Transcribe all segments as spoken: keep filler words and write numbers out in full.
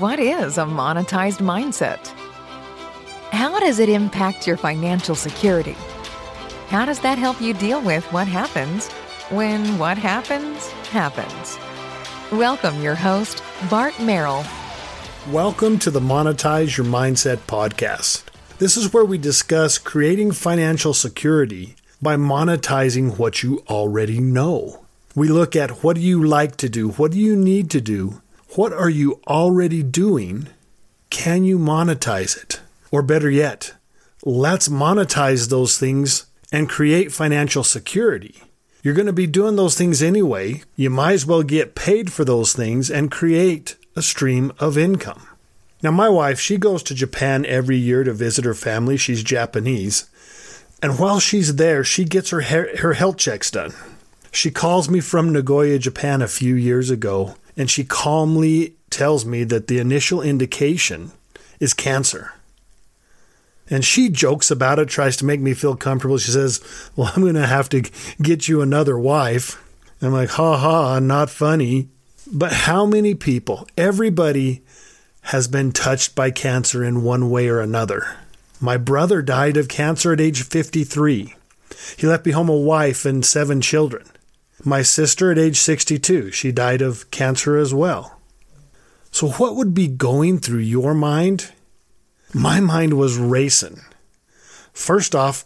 What is a monetized mindset? How does it impact your financial security? How does that help you deal with what happens when what happens, happens? Welcome your host, Bart Merrill. Welcome to the Monetize Your Mindset podcast. This is where we discuss creating financial security by monetizing what you already know. We look at what do you like to do, what do you need to do, what are you already doing, can you monetize it? Or better yet, let's monetize those things and create financial security. You're going to be doing those things anyway. You might as well get paid for those things and create a stream of income. Now, my wife, she goes to Japan every year to visit her family. She's Japanese. And while she's there, she gets her hair, her health checks done. She calls me from Nagoya, Japan a few years ago, and she calmly tells me that the initial indication is cancer. And she jokes about it, tries to make me feel comfortable. She says, well, I'm going to have to get you another wife. And I'm like, ha ha, not funny. But how many people, everybody has been touched by cancer in one way or another. My brother died of cancer at age fifty-three. He left behind a wife and seven children. My sister at age sixty-two, she died of cancer as well. So what would be going through your mind? My mind was racing. First off,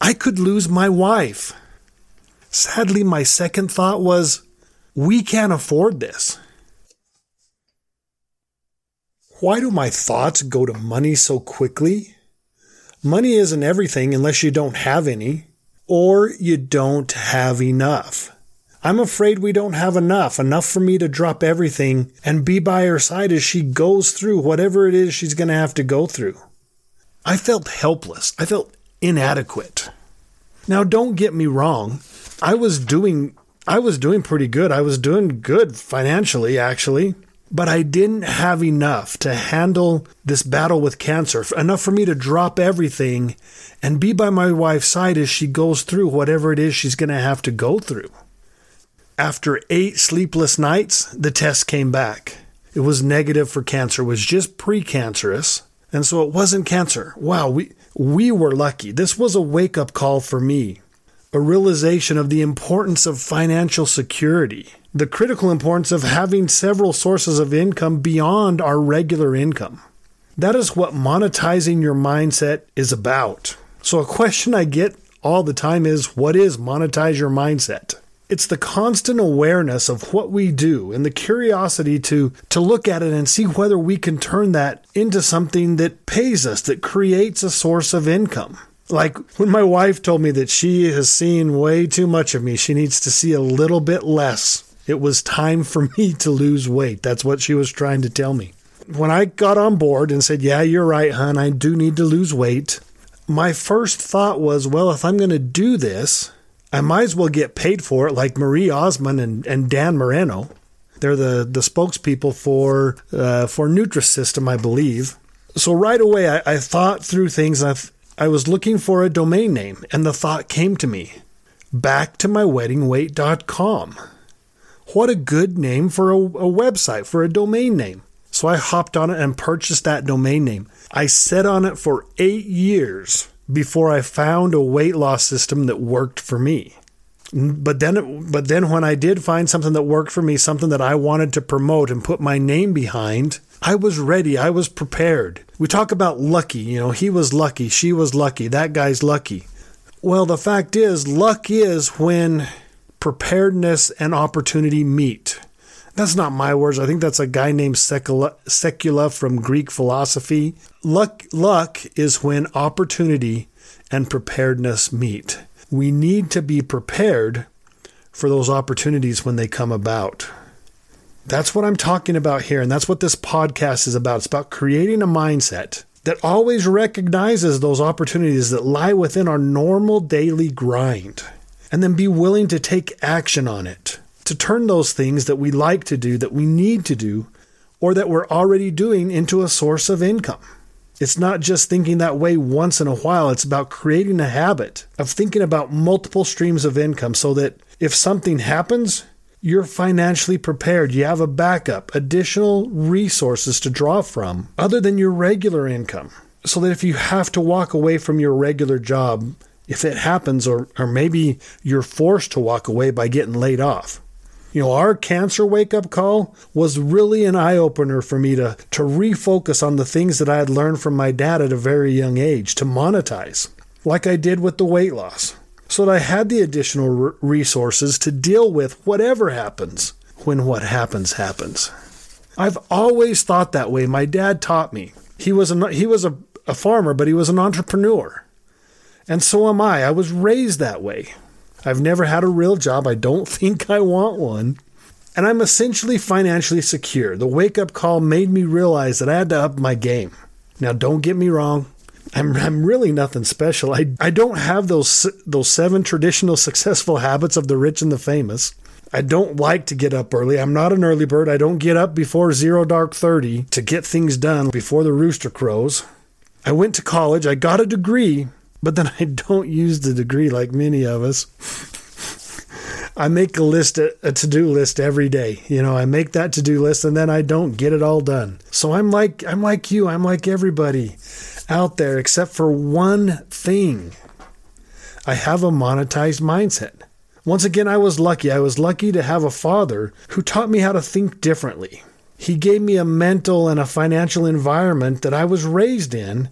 I could lose my wife. Sadly, my second thought was, we can't afford this. Why do my thoughts go to money so quickly? Money isn't everything unless you don't have any, or you don't have enough. I'm afraid we don't have enough, enough for me to drop everything and be by her side as she goes through whatever it is she's going to have to go through. I felt helpless. I felt inadequate. Now, don't get me wrong. I was doing I was doing pretty good. I was doing good financially, actually. But I didn't have enough to handle this battle with cancer, enough for me to drop everything and be by my wife's side as she goes through whatever it is she's going to have to go through. After eight sleepless nights, the test came back. It was negative for cancer. It was just precancerous. And so it wasn't cancer. Wow, we, we were lucky. This was a wake-up call for me. A realization of the importance of financial security. The critical importance of having several sources of income beyond our regular income. That is what monetizing your mindset is about. So a question I get all the time is, what is monetize your mindset? It's the constant awareness of what we do and the curiosity to, to look at it and see whether we can turn that into something that pays us, that creates a source of income. Like when my wife told me that she has seen way too much of me, she needs to see a little bit less. It was time for me to lose weight. That's what she was trying to tell me. When I got on board and said, yeah, you're right, hon, I do need to lose weight. My first thought was, well, if I'm going to do this, I might as well get paid for it, like Marie Osmond and, and Dan Moreno. They're the, the spokespeople for uh, for Nutrisystem, I believe. So right away, I, I thought through things. I, I was looking for a domain name, and the thought came to me, Back to my wedding weight dot com. What a good name for a, a website, for a domain name. So I hopped on it and purchased that domain name. I sat on it for eight years. Before I found a weight loss system that worked for me. But then but then when I did find something that worked for me, something that I wanted to promote and put my name behind, I was ready, I was prepared. We talk about lucky, you know, he was lucky, she was lucky, that guy's lucky. Well, the fact is, luck is when preparedness and opportunity meet. That's not my words. I think that's a guy named Seneca, Seneca from Greek philosophy. Luck, luck is when opportunity and preparedness meet. We need to be prepared for those opportunities when they come about. That's what I'm talking about here, and that's what this podcast is about. It's about creating a mindset that always recognizes those opportunities that lie within our normal daily grind, and then be willing to take action on it. To turn those things that we like to do, that we need to do, or that we're already doing into a source of income. It's not just thinking that way once in a while. It's about creating a habit of thinking about multiple streams of income so that if something happens, You're financially prepared. You have a backup, additional resources to draw from other than your regular income. So that if you have to walk away from your regular job, if it happens, or, or maybe you're forced to walk away by getting laid off. You know, our cancer wake-up call was really an eye-opener for me to, to refocus on the things that I had learned from my dad at a very young age, to monetize, like I did with the weight loss, so that I had the additional r- resources to deal with whatever happens when what happens happens. I've always thought that way. My dad taught me. He was a, he was a, a farmer, but he was an entrepreneur. And so am I. I was raised that way. I've never had a real job. I don't think I want one. And I'm essentially financially secure. The wake-up call made me realize that I had to up my game. Now, don't get me wrong. I'm, I'm really nothing special. I, I don't have those, those seven traditional successful habits of the rich and the famous. I don't like to get up early. I'm not an early bird. I don't get up before zero dark thirty to get things done before the rooster crows. I went to college. I got a degree. But then I don't use the degree like many of us. I make a list, a to-do list every day. You know, I make that to-do list and then I don't get it all done. So I'm like, I'm like you. I'm like everybody out there, except for one thing. I have a monetized mindset. Once again, I was lucky. I was lucky to have a father who taught me how to think differently. He gave me a mental and a financial environment that I was raised in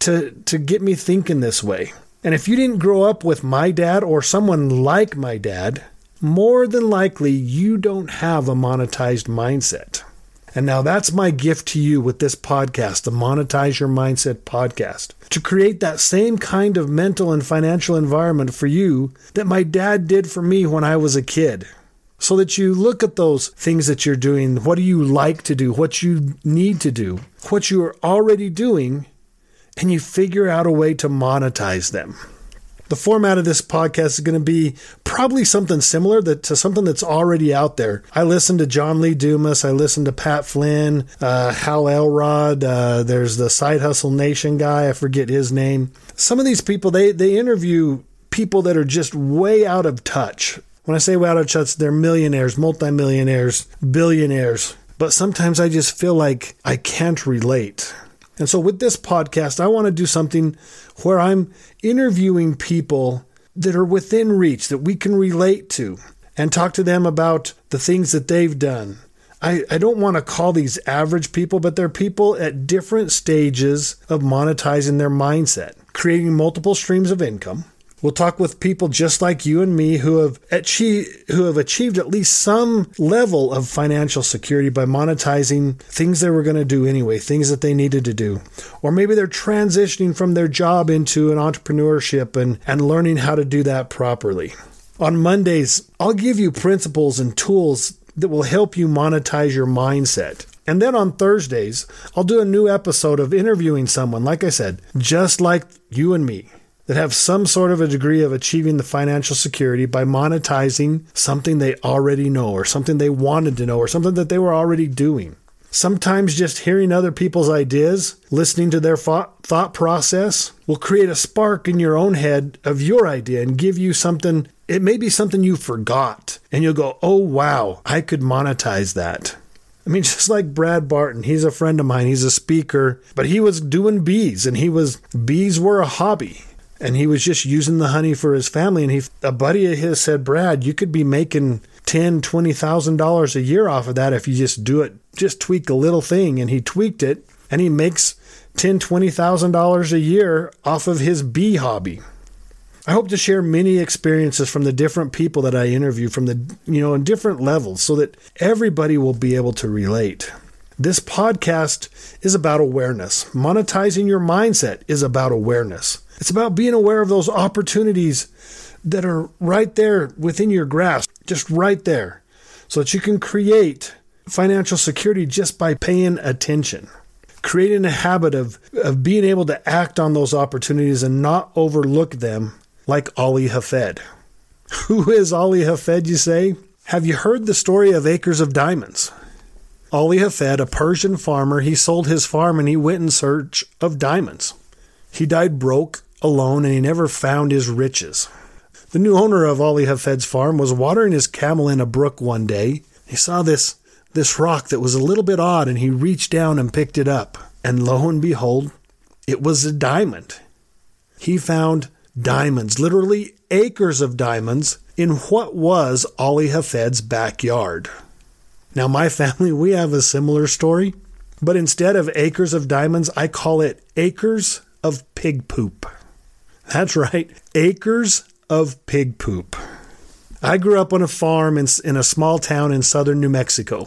to to get me thinking this way. And if you didn't grow up with my dad or someone like my dad, more than likely you don't have a monetized mindset. And now that's my gift to you with this podcast, the Monetize Your Mindset podcast, to create that same kind of mental and financial environment for you that my dad did for me when I was a kid. So that you look at those things that you're doing, what do you like to do, what you need to do, what you are already doing, and you figure out a way to monetize them. The format of this podcast is going to be probably something similar to something that's already out there. I listen to John Lee Dumas. I listen to Pat Flynn, uh, Hal Elrod. Uh, there's the Side Hustle Nation guy. I forget his name. Some of these people, they they interview people that are just way out of touch. When I say way out of touch, they're millionaires, multimillionaires, billionaires. But sometimes I just feel like I can't relate. And so with this podcast, I want to do something where I'm interviewing people that are within reach, that we can relate to, and talk to them about the things that they've done. I, I don't want to call these average people, but they're people at different stages of monetizing their mindset, creating multiple streams of income. We'll talk with people just like you and me who have achieved, who have achieved at least some level of financial security by monetizing things they were going to do anyway, things that they needed to do. Or maybe they're transitioning from their job into an entrepreneurship and, and learning how to do that properly. On Mondays, I'll give you principles and tools that will help you monetize your mindset. And then on Thursdays, I'll do a new episode of interviewing someone, like I said, just like you and me, that have some sort of a degree of achieving the financial security by monetizing something they already know or something they wanted to know or something that they were already doing. Sometimes just hearing other people's ideas, listening to their thought process will create a spark in your own head of your idea and give you something. It may be something you forgot and you'll go, oh, wow, I could monetize that. I mean, just like Brad Barton, he's a friend of mine. He's a speaker, but he was doing bees and he was bees were a hobby. And he was just using the honey for his family. And he, a buddy of his said, Brad, you could be making ten thousand dollars, twenty thousand dollars a year off of that if you just do it, just tweak a little thing. And he tweaked it, and he makes ten thousand dollars, twenty thousand dollars a year off of his bee hobby. I hope to share many experiences from the different people that I interview from the, you know, in different levels so that everybody will be able to relate. This podcast is about awareness. Monetizing your mindset is about awareness. It's about being aware of those opportunities that are right there within your grasp, just right there, so that you can create financial security just by paying attention, creating a habit of, of being able to act on those opportunities and not overlook them like Ali Hafed. Who is Ali Hafed, you say? Have you heard the story of Acres of Diamonds? Ali Hafed, a Persian farmer, he sold his farm and he went in search of diamonds. He died broke, alone, and he never found his riches. The new owner of Ali Hafed's farm was watering his camel in a brook one day. He saw this, this rock that was a little bit odd, and he reached down and picked it up. And lo and behold, it was a diamond. He found diamonds, literally acres of diamonds, in what was Ali Hafed's backyard. Now, my family, we have a similar story, but instead of acres of diamonds, I call it acres of pig poop. That's right, acres of pig poop. I grew up on a farm in, in a small town in southern New Mexico.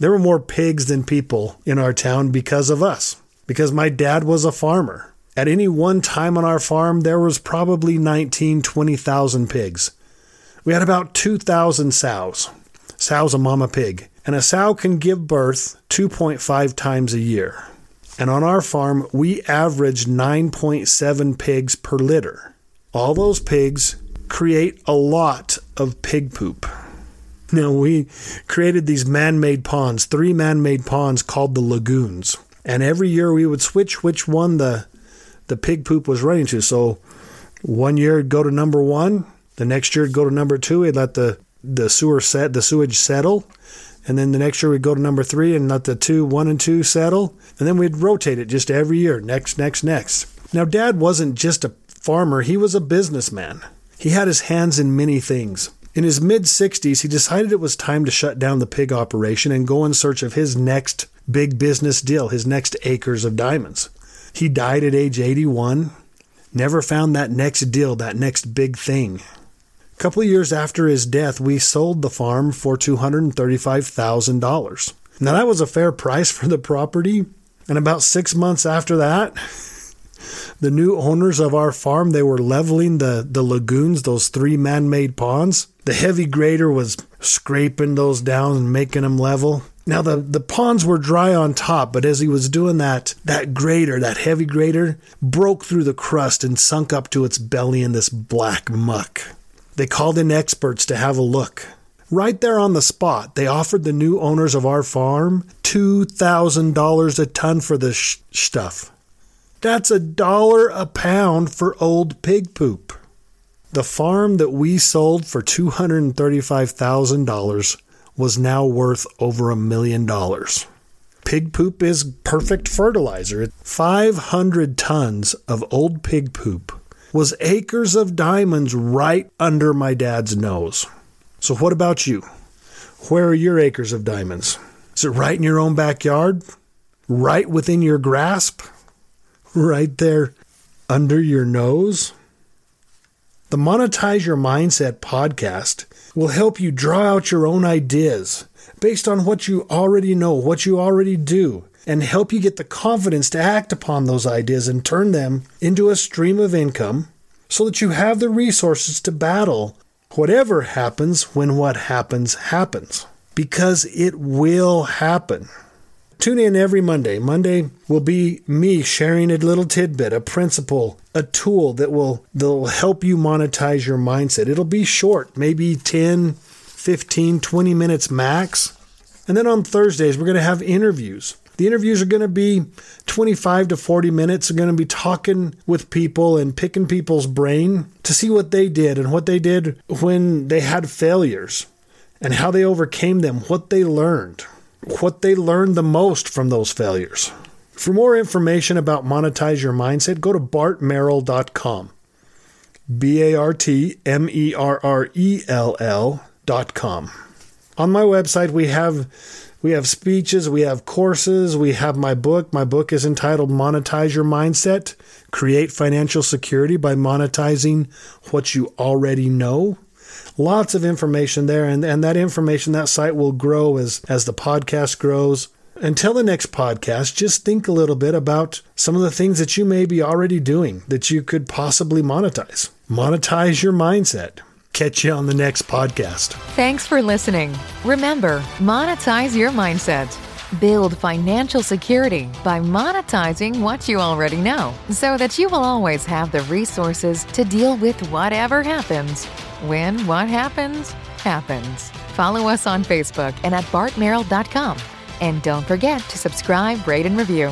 There were more pigs than people in our town because of us, because my dad was a farmer. At any one time on our farm, there was probably nineteen, twenty thousand pigs. We had about two thousand sows. Sow's a mama pig, and a sow can give birth two point five times a year. And on our farm, we averaged nine point seven pigs per litter. All those pigs create a lot of pig poop. Now, we created these man-made ponds, three man-made ponds called the lagoons. And every year we would switch which one the, the pig poop was running to. So one year it'd go to number one. The next year it'd go to number two. We'd let the, the sewer set, the sewage settle. And then the next year we'd go to number three and let the two, one and two settle. And then we'd rotate it just every year, next, next, next. Now, Dad wasn't just a farmer. He was a businessman. He had his hands in many things. In his mid-sixties, he decided it was time to shut down the pig operation and go in search of his next big business deal, his next acres of diamonds. He died at age eighty-one, never found that next deal, that next big thing. A couple of years after his death, we sold the farm for two hundred thirty-five thousand dollars. Now, that was a fair price for the property, and about six months after that, the new owners of our farm, they were leveling the, the lagoons, those three man-made ponds. The heavy grader was scraping those down and making them level. Now, the, the ponds were dry on top, but as he was doing that, that grader, that heavy grader, broke through the crust and sunk up to its belly in this black muck. They called in experts to have a look. Right there on the spot, they offered the new owners of our farm two thousand dollars a ton for this sh- stuff. That's a dollar a pound for old pig poop. The farm that we sold for two hundred thirty-five thousand dollars was now worth over a million dollars. Pig poop is perfect fertilizer. five hundred tons of old pig poop was acres of diamonds right under my dad's nose. So what about you? Where are your acres of diamonds? Is it right in your own backyard? Right within your grasp? Right there under your nose? The Monetize Your Mindset podcast will help you draw out your own ideas based on what you already know, what you already do, and help you get the confidence to act upon those ideas and turn them into a stream of income so that you have the resources to battle whatever happens when what happens happens. Because it will happen. Tune in every Monday. Monday will be me sharing a little tidbit, a principle, a tool that will that'll help you monetize your mindset. It'll be short, maybe ten, fifteen, twenty minutes max. And then on Thursdays, we're going to have interviews. The interviews are going to be twenty-five to forty minutes. We're going to be talking with people and picking people's brain to see what they did and what they did when they had failures and how they overcame them, what they learned. What they learned the most from those failures. For more information about Monetize Your Mindset, go to bart merrill dot com. B A R T M E R R E L L dot com. On my website, we have we have speeches, we have courses, we have my book. My book is entitled Monetize Your Mindset, Create Financial Security by Monetizing What You Already Know. Lots of information there, and, and that information, that site will grow as, as the podcast grows. Until the next podcast, just think a little bit about some of the things that you may be already doing that you could possibly monetize. Monetize your mindset. Catch you on the next podcast. Thanks for listening. Remember, monetize your mindset. Build financial security by monetizing what you already know so that you will always have the resources to deal with whatever happens. When what happens, happens. Follow us on Facebook and at bart merrill dot com. And don't forget to subscribe, rate, and review.